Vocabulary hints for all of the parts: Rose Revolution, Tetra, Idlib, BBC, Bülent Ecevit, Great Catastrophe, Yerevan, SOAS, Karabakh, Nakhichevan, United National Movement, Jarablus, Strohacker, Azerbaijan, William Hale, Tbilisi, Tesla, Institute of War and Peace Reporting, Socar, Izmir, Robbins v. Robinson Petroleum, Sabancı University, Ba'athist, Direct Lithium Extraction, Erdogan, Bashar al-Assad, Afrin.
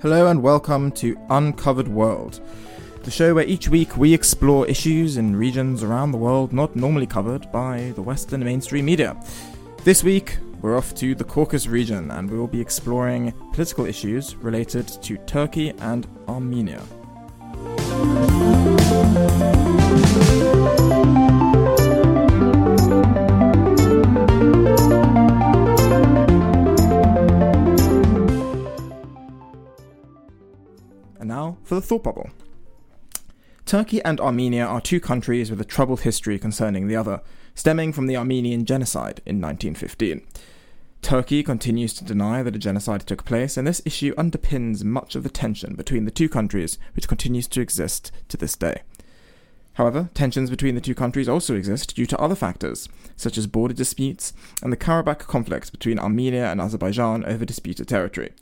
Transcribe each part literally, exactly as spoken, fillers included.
Hello and welcome to Uncovered World, the show where each week we explore issues in regions around the world not normally covered by the Western mainstream media. This week, we're off to the Caucasus region and we will be exploring political issues related to Turkey and Armenia. Now for the thought bubble. Turkey and Armenia are two countries with a troubled history concerning the other, stemming from the Armenian genocide in nineteen fifteen. Turkey continues to deny that a genocide took place, and this issue underpins much of the tension between the two countries, which continues to exist to this day. However, tensions between the two countries also exist due to other factors, such as border disputes and the Karabakh conflict between Armenia and Azerbaijan over disputed territory.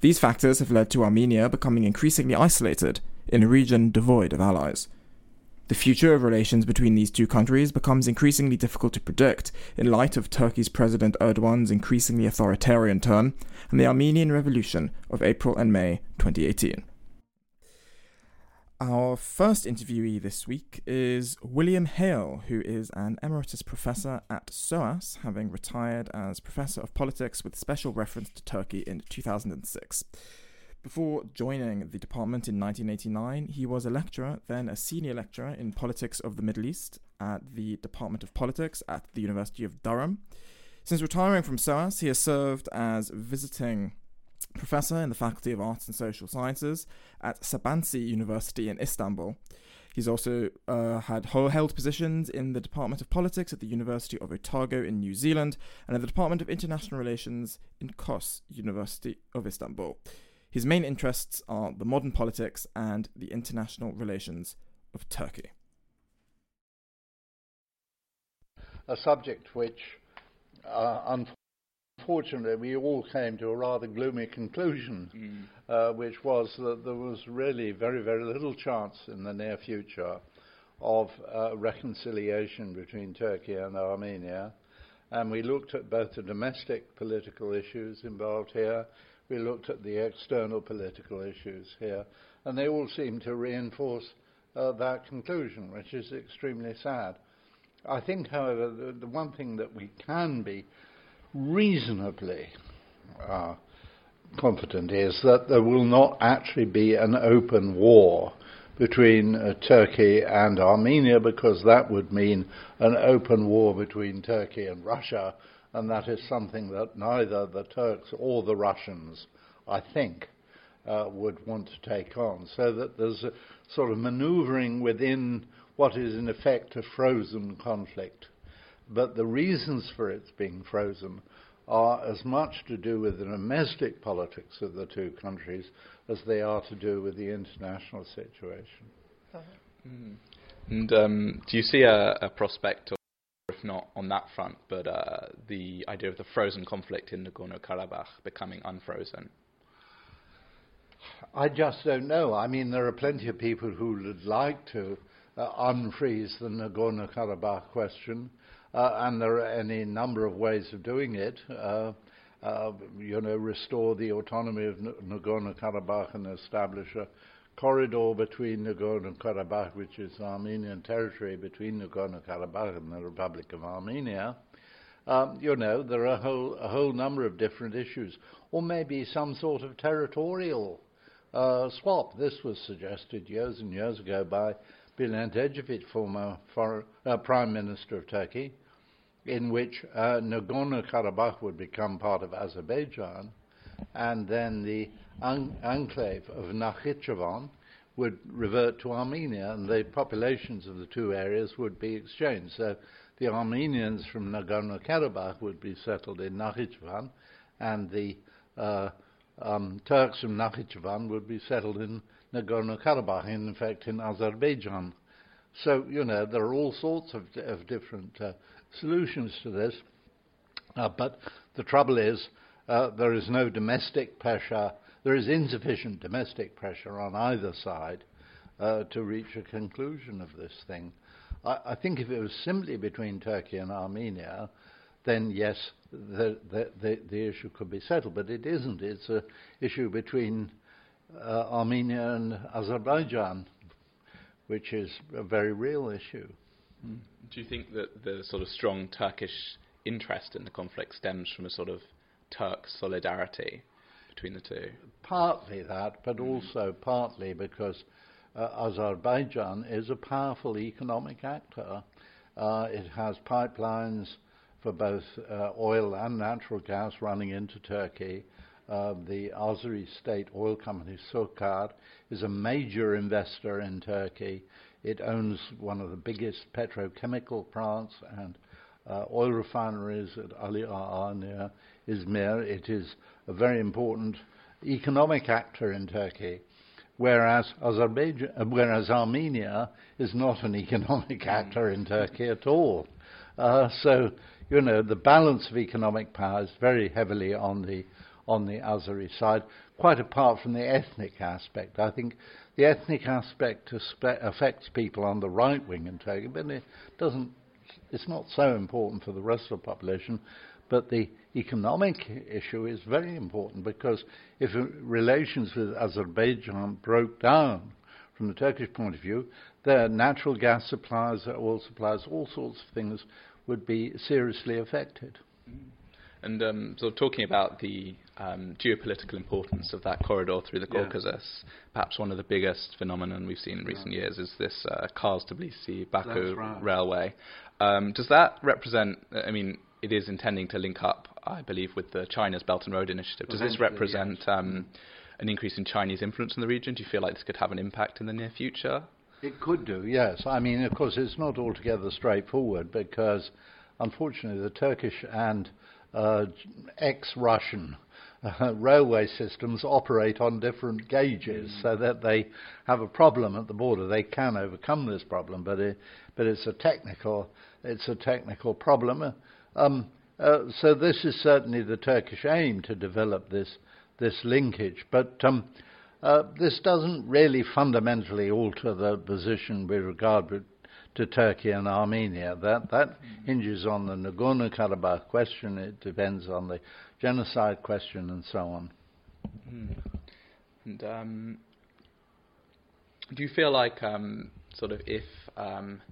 These factors have led to Armenia becoming increasingly isolated in a region devoid of allies. The future of relations between these two countries becomes increasingly difficult to predict in light of Turkey's President Erdogan's increasingly authoritarian turn and the Armenian Revolution of April and May twenty eighteen. Our first interviewee this week is William Hale, who is an emeritus professor at SOAS, having retired as professor of politics with special reference to Turkey in two thousand six. Before joining the department in nineteen eighty-nine, he was a lecturer, then a senior lecturer in politics of the Middle East at the Department of Politics at the University of Durham. Since retiring from SOAS, he has served as visiting professor in the Faculty of Arts and Social Sciences at Sabancı University in Istanbul. He's also uh, had held positions in the Department of Politics at the University of Otago in New Zealand and at the Department of International Relations in Koç University of Istanbul. His main interests are the modern politics and the international relations of Turkey. A subject which, uh, unfortunately, Fortunately, we all came to a rather gloomy conclusion, mm. uh, which was that there was really very, very little chance in the near future of uh, reconciliation between Turkey and Armenia. And we looked at both the domestic political issues involved here, we looked at the external political issues here, and they all seemed to reinforce uh, that conclusion, which is extremely sad. I think, however, the, the one thing that we can be reasonably uh, confident is that there will not actually be an open war between uh, Turkey and Armenia, because that would mean an open war between Turkey and Russia, and that is something that neither the Turks or the Russians, I think, uh, would want to take on. So that there's a sort of manoeuvring within what is in effect a frozen conflict. But the reasons for its being frozen are as much to do with the domestic politics of the two countries as they are to do with the international situation. Uh-huh. Mm. And um, do you see a, a prospect, or if not on that front, but uh, the idea of the frozen conflict in Nagorno-Karabakh becoming unfrozen? I just don't know. I mean, there are plenty of people who would like to uh, unfreeze the Nagorno-Karabakh question. Uh, and there are any number of ways of doing it, uh, uh, you know, restore the autonomy of N- Nagorno-Karabakh and establish a corridor between Nagorno-Karabakh, which is Armenian territory, between Nagorno-Karabakh and the Republic of Armenia. Um, you know, there are a whole, a whole number of different issues, or maybe some sort of territorial uh, swap. This was suggested years and years ago by Bülent Ecevit, former foreign, uh, Prime Minister of Turkey, in which uh, Nagorno-Karabakh would become part of Azerbaijan, and then the un- enclave of Nakhichevan would revert to Armenia, and the populations of the two areas would be exchanged. So the Armenians from Nagorno-Karabakh would be settled in Nakhichevan, and the uh, um, Turks from Nakhichevan would be settled in Nagorno-Karabakh, in fact, in Azerbaijan. So, you know, there are all sorts of, of different uh, solutions to this, uh, but the trouble is uh, there is no domestic pressure, there is insufficient domestic pressure on either side uh, to reach a conclusion of this thing. I, I think if it was simply between Turkey and Armenia, then yes, the, the, the, the issue could be settled, but it isn't. It's an issue between uh, Armenia and Azerbaijan, which is a very real issue. Mm. Do you think that the sort of strong Turkish interest in the conflict stems from a sort of Turk solidarity between the two? Partly that, but mm. also partly because uh, Azerbaijan is a powerful economic actor. Uh, it has pipelines for both uh, oil and natural gas running into Turkey. Uh, the Azeri state oil company Socar is a major investor in Turkey. It owns one of the biggest petrochemical plants and uh, oil refineries at Aliaga near Izmir. It is a very important economic actor in Turkey, whereas Azerbaijan, whereas Armenia is not an economic actor in Turkey at all. Uh, so, you know, the balance of economic power is very heavily on the on the Azeri side, quite apart from the ethnic aspect. I think the ethnic aspect affects people on the right wing in Turkey, but it doesn't, it's not so important for the rest of the population. But the economic issue is very important, because if relations with Azerbaijan broke down from the Turkish point of view, their natural gas supplies, their oil supplies, all sorts of things would be seriously affected. And um, sort of talking about the um, geopolitical importance of that corridor through the Caucasus, yeah. perhaps one of the biggest phenomenon we've seen in recent yeah. years is this uh, Kars-Tbilisi-Baku right. railway. Um, does that represent, I mean, it is intending to link up, I believe, with the China's Belt and Road Initiative. Does this represent um, an increase in Chinese influence in the region? Do you feel like this could have an impact in the near future? It could do, yes. I mean, of course, it's not altogether straightforward, because, unfortunately, the Turkish and uh, ex-Russian uh, railway systems operate on different gauges, mm. so that they have a problem at the border. They can overcome this problem, but it, but it's a technical, it's a technical problem. Um, uh, so this is certainly the Turkish aim, to develop this this linkage. But um, uh, this doesn't really fundamentally alter the position with regard to Turkey and Armenia. That that hinges on the Nagorno-Karabakh question. It depends on the genocide question and so on. Mm. And um, do you feel like um, sort of if um,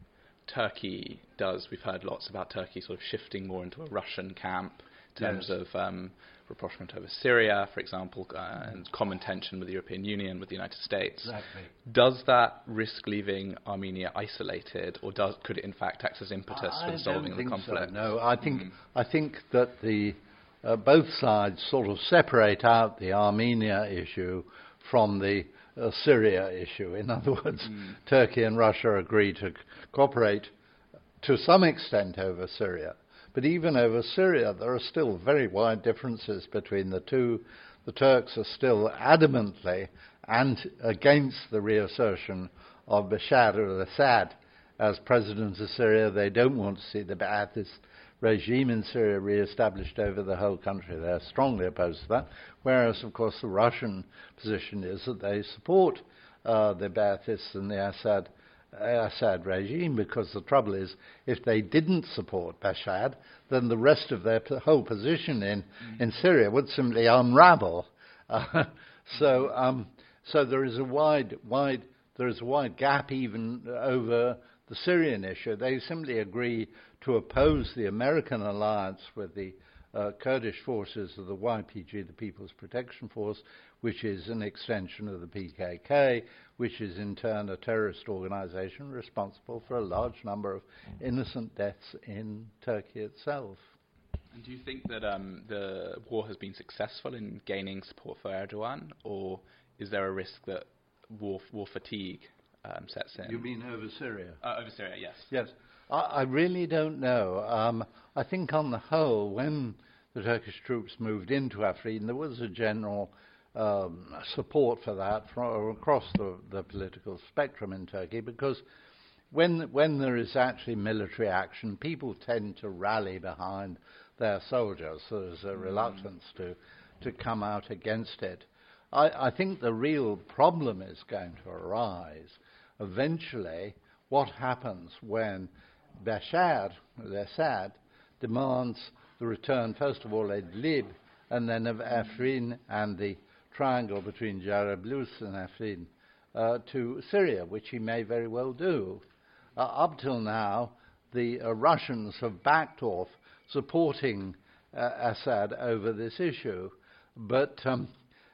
Turkey does, we've heard lots about Turkey sort of shifting more into a Russian camp in terms yes. of um, rapprochement over Syria, for example, uh, and common tension with the European Union, with the United States. Exactly. Does that risk leaving Armenia isolated, or does, could it in fact act as impetus I for solving the conflict? So, no, I think, mm. I think that the uh, both sides sort of separate out the Armenia issue from the Uh, Syria issue. In other words, mm. Turkey and Russia agree to c- cooperate to some extent over Syria. But even over Syria, there are still very wide differences between the two. The Turks are still adamantly and against the reassertion of Bashar al-Assad as president of Syria. They don't want to see the Ba'athist regime in Syria re-established over the whole country. They're strongly opposed to that, whereas, of course, the Russian position is that they support uh, the Ba'athists and the Assad, uh, Assad regime, because the trouble is, if they didn't support Bashar, then the rest of their p- whole position in, mm-hmm. in Syria would simply unravel. Uh, so um, so there is a wide, wide, there is a wide gap even over the Syrian issue. They simply agree to oppose the American alliance with the uh, Kurdish forces of the Y P G, the People's Protection Force, which is an extension of the P K K, which is in turn a terrorist organization responsible for a large number of innocent deaths in Turkey itself. And do you think that um, the war has been successful in gaining support for Erdogan, or is there a risk that war, war fatigue um, sets in? You mean over Syria? Uh, over Syria, yes. Yes. I really don't know. Um, I think on the whole, when the Turkish troops moved into Afrin, there was a general um, support for that from across the, the political spectrum in Turkey, because when when there is actually military action, people tend to rally behind their soldiers. So there's a reluctance to, to come out against it. I, I think the real problem is going to arise eventually. What happens when Bashar al-Assad demands the return, first of all, Idlib, and then of Afrin and the triangle between Jarablus and Afrin uh, to Syria, which he may very well do. Uh, up till now, the uh, Russians have backed off supporting uh, Assad over this issue. But um,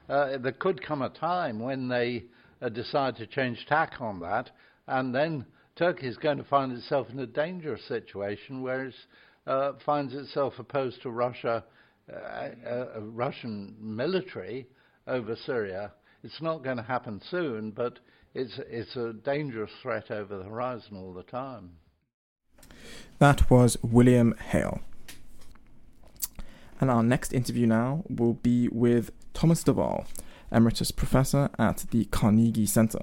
uh, there could come a time when they uh, decide to change tack on that, and then Turkey is going to find itself in a dangerous situation where it uh, finds itself opposed to Russia, uh, uh, Russian military over Syria. It's not going to happen soon, but it's, it's a dangerous threat over the horizon all the time. That was William Hale. And our next interview now will be with Thomas de Waal, Emeritus Professor at the Carnegie Center.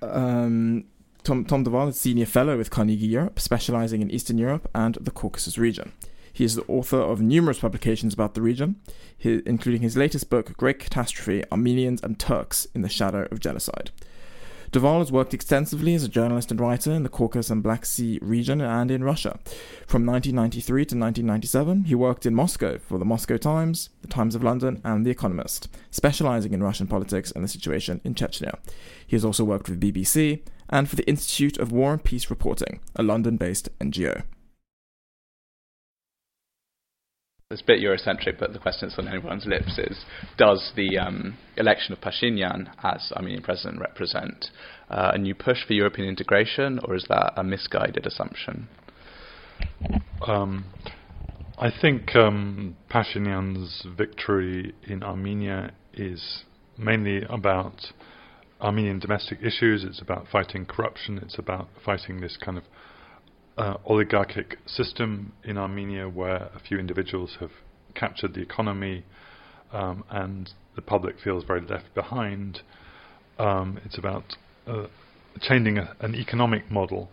Um, Tom, Tom de Waal is Senior Fellow with Carnegie Europe, specializing in Eastern Europe and the Caucasus region. He is the author of numerous publications about the region, his, including his latest book, Great Catastrophe, Armenians and Turks in the Shadow of Genocide. De Waal has worked extensively as a journalist and writer in the Caucasus and Black Sea region and in Russia. From nineteen ninety-three to nineteen ninety-seven, he worked in Moscow for the Moscow Times, the Times of London, and The Economist, specializing in Russian politics and the situation in Chechnya. He has also worked with B B C and for the Institute of War and Peace Reporting, a London-based N G O. It's a bit Eurocentric, but the question that's on everyone's lips is, does the um, election of Pashinyan as Armenian president represent uh, a new push for European integration, or is that a misguided assumption? Um, I think um, Pashinyan's victory in Armenia is mainly about Armenian domestic issues. It's about fighting corruption. It's about fighting this kind of Uh, oligarchic system in Armenia where a few individuals have captured the economy um, and the public feels very left behind. Um, it's about uh, changing a, an economic model.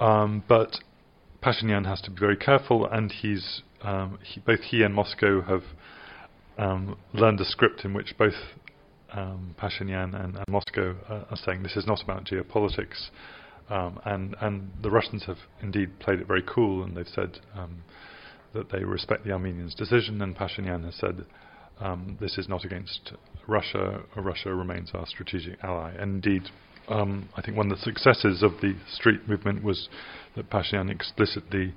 Um, but Pashinyan has to be very careful, and he's um, he, both he and Moscow have um, learned a script in which both um, Pashinyan and, and Moscow uh, are saying this is not about geopolitics. Um, and, and the Russians have indeed played it very cool, and they've said um, that they respect the Armenians' decision, and Pashinyan has said um, this is not against Russia, or Russia remains our strategic ally. And indeed, um, I think one of the successes of the street movement was that Pashinyan explicitly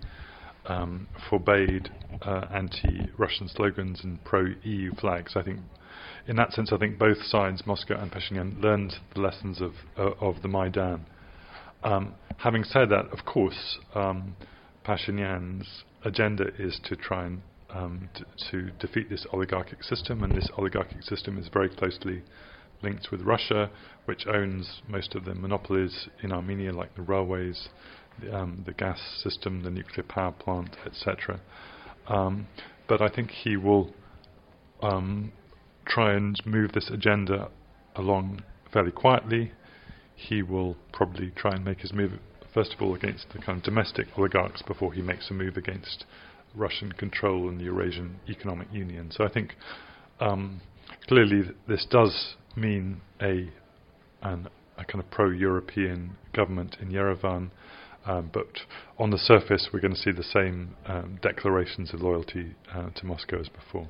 um, forbade uh, anti-Russian slogans and pro-E U flags. I think in that sense, I think both sides, Moscow and Pashinyan, learned the lessons of, uh, of the Maidan. Um, having said that, of course, um, Pashinyan's agenda is to try and um, d- to defeat this oligarchic system, and this oligarchic system is very closely linked with Russia, which owns most of the monopolies in Armenia, like the railways, the, um, the gas system, the nuclear power plant, et cetera. Um, but I think he will um, try and move this agenda along fairly quietly. He will probably try and make his move, first of all, against the kind of domestic oligarchs before he makes a move against Russian control and the Eurasian Economic Union. So I think um, clearly th- this does mean a, an, a kind of pro-European government in Yerevan, um, but on the surface we're going to see the same um, declarations of loyalty uh, to Moscow as before.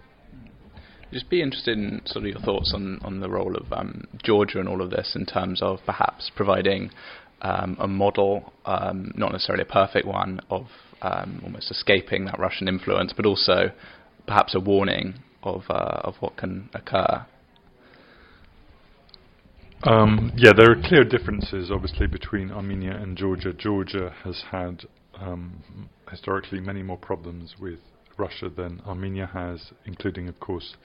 Just be interested in sort of your thoughts on, on the role of um, Georgia in all of this in terms of perhaps providing um, a model, um, not necessarily a perfect one, of um, almost escaping that Russian influence, but also perhaps a warning of uh, of what can occur. Um, yeah, there are clear differences, obviously, between Armenia and Georgia. Georgia has had um, historically many more problems with Russia than Armenia has, including, of course,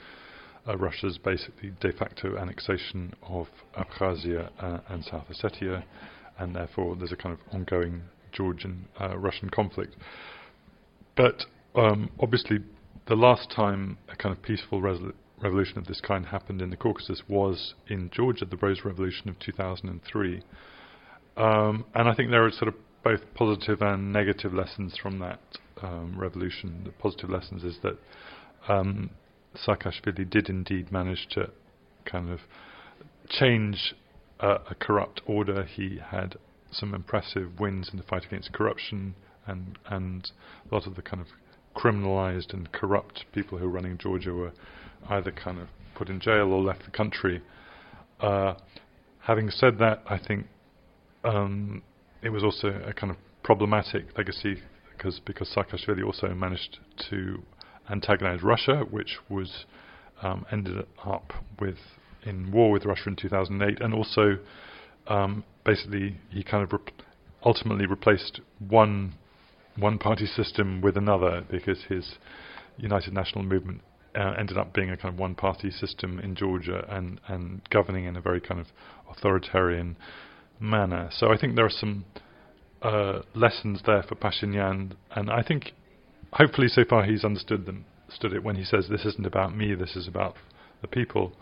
uh, Russia's basically de facto annexation of Abkhazia uh, and South Ossetia, and therefore there's a kind of ongoing Georgian-Russian uh, conflict. But um, obviously the last time a kind of peaceful resol- revolution of this kind happened in the Caucasus was in Georgia, the Rose Revolution of two thousand three. Um, and I think there are sort of both positive and negative lessons from that Um, revolution. The positive lessons is that um, Saakashvili did indeed manage to kind of change uh, a corrupt order. He had some impressive wins in the fight against corruption, and and a lot of the kind of criminalized and corrupt people who were running Georgia were either kind of put in jail or left the country. Uh, having said that, I think um, it was also a kind of problematic legacy because because Saakashvili also managed to antagonize Russia, which was um, ended up with in war with Russia in two thousand eight, and also um, basically he kind of rep- ultimately replaced one one party system with another, because his United National Movement Uh, ended up being a kind of one-party system in Georgia and, and governing in a very kind of authoritarian manner. So I think there are some uh, lessons there for Pashinyan, and I think hopefully so far he's understood them, stood it when he says this isn't about me, this is about the people.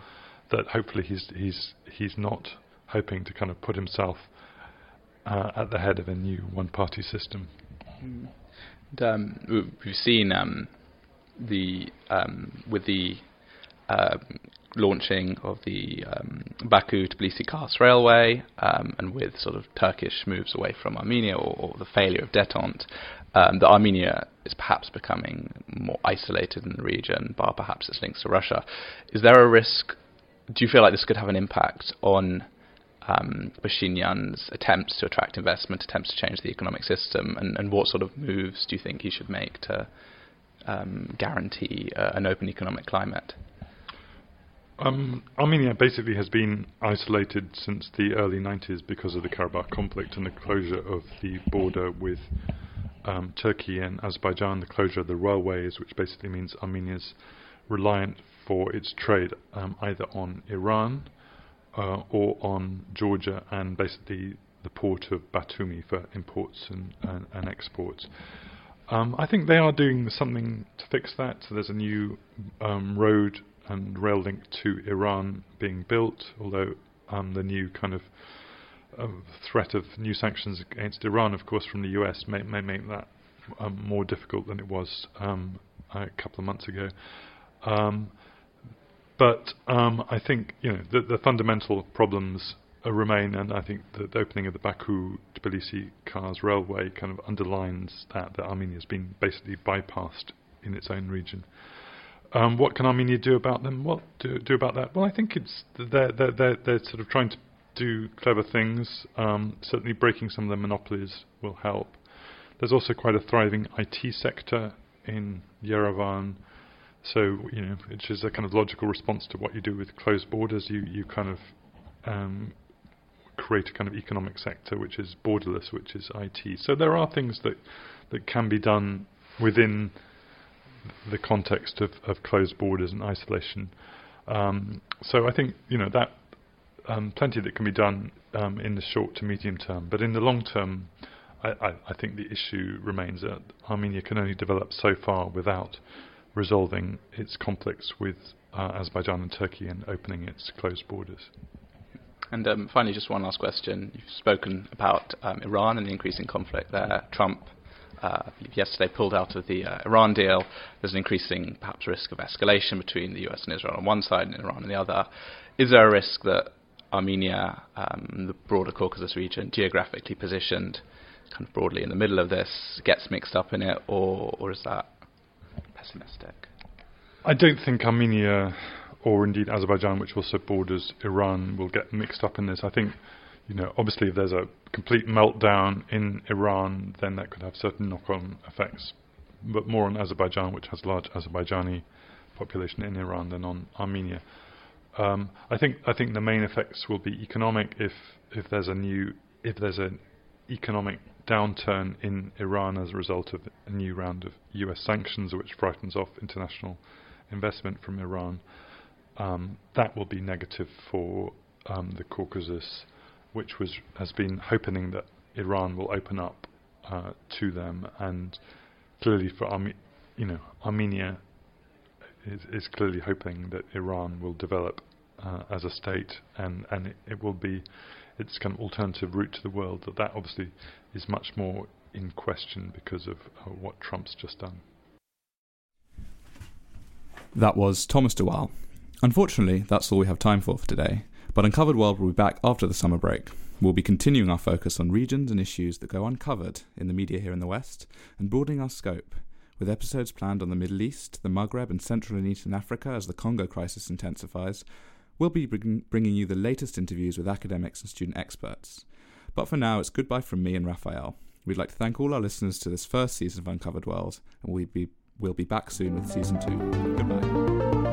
That hopefully he's he's he's not hoping to kind of put himself uh, at the head of a new one-party system. And, um, we've seen. Um The um, with the um, launching of the um, Baku Tbilisi Kars railway, um, and with sort of Turkish moves away from Armenia, or, or the failure of detente, um, that Armenia is perhaps becoming more isolated in the region, bar perhaps its links to Russia. Is there a risk? Do you feel like this could have an impact on um, Pashinyan's attempts to attract investment, attempts to change the economic system, and, and what sort of moves do you think he should make to Um, guarantee uh, an open economic climate? Um, Armenia basically has been isolated since the early nineties because of the Karabakh conflict and the closure of the border with um, Turkey and Azerbaijan, the closure of the railways, which basically means Armenia's reliant for its trade um, either on Iran uh, or on Georgia, and basically the port of Batumi for imports and, and, and exports. Um, I think they are doing something to fix that. So there's a new um, road and rail link to Iran being built, although um, the new kind of uh, threat of new sanctions against Iran, of course, from the U S may, may make that um, more difficult than it was um, a couple of months ago. Um, but um, I think you know the, the fundamental problems uh, remain, and I think that the opening of the Baku-Tbilisi-Kars railway kind of underlines that, that Armenia has been basically bypassed in its own region. Um, what can Armenia do about them? What do, do about that? Well, I think it's they're, they're, they're, they're sort of trying to do clever things. Um, certainly breaking some of the monopolies will help. There's also quite a thriving I T sector in Yerevan, so you know, which is a kind of logical response to what you do with closed borders. You, you kind of um, create a kind of economic sector which is borderless, which is I T. So there are things that, that can be done within the context of, of closed borders and isolation. Um, so I think you know that um, plenty that can be done um, in the short to medium term. But in the long term, I, I, I think the issue remains that Armenia can only develop so far without resolving its conflicts with uh, Azerbaijan and Turkey and opening its closed borders. And um, finally, just one last question. You've spoken about um, Iran and the increasing conflict there. Trump, uh, I believe yesterday, pulled out of the uh, Iran deal. There's an increasing, perhaps, risk of escalation between the U S and Israel on one side and Iran on the other. Is there a risk that Armenia, um, the broader Caucasus region, geographically positioned kind of broadly in the middle of this, gets mixed up in it, or, or is that pessimistic? I don't think Armenia, or indeed Azerbaijan, which also borders Iran, will get mixed up in this. I think, you know, obviously if there's a complete meltdown in Iran, then that could have certain knock-on effects, but more on Azerbaijan, which has a large Azerbaijani population in Iran, than on Armenia. Um, I think I think the main effects will be economic. If if there's a new if there's an economic downturn in Iran as a result of a new round of U S sanctions, which frightens off international investment from Iran. Um, that will be negative for um, the Caucasus, which was has been hoping that Iran will open up uh, to them, and clearly for Arme- you know Armenia is, is clearly hoping that Iran will develop uh, as a state, and, and it, it will be its kind of alternative route to the world. That that obviously is much more in question because of uh, what Trump's just done. That was Thomas de Waal. Unfortunately, that's all we have time for for today, but Uncovered World will be back after the summer break. We'll be continuing our focus on regions and issues that go uncovered in the media here in the West, and broadening our scope with episodes planned on the Middle East, the Maghreb and Central and Eastern Africa as the Congo crisis intensifies. We'll be bringing you the latest interviews with academics and student experts. But for now, it's goodbye from me and Raphael. We'd like to thank all our listeners to this first season of Uncovered World, and we'll be, we'll be back soon with season two. Goodbye.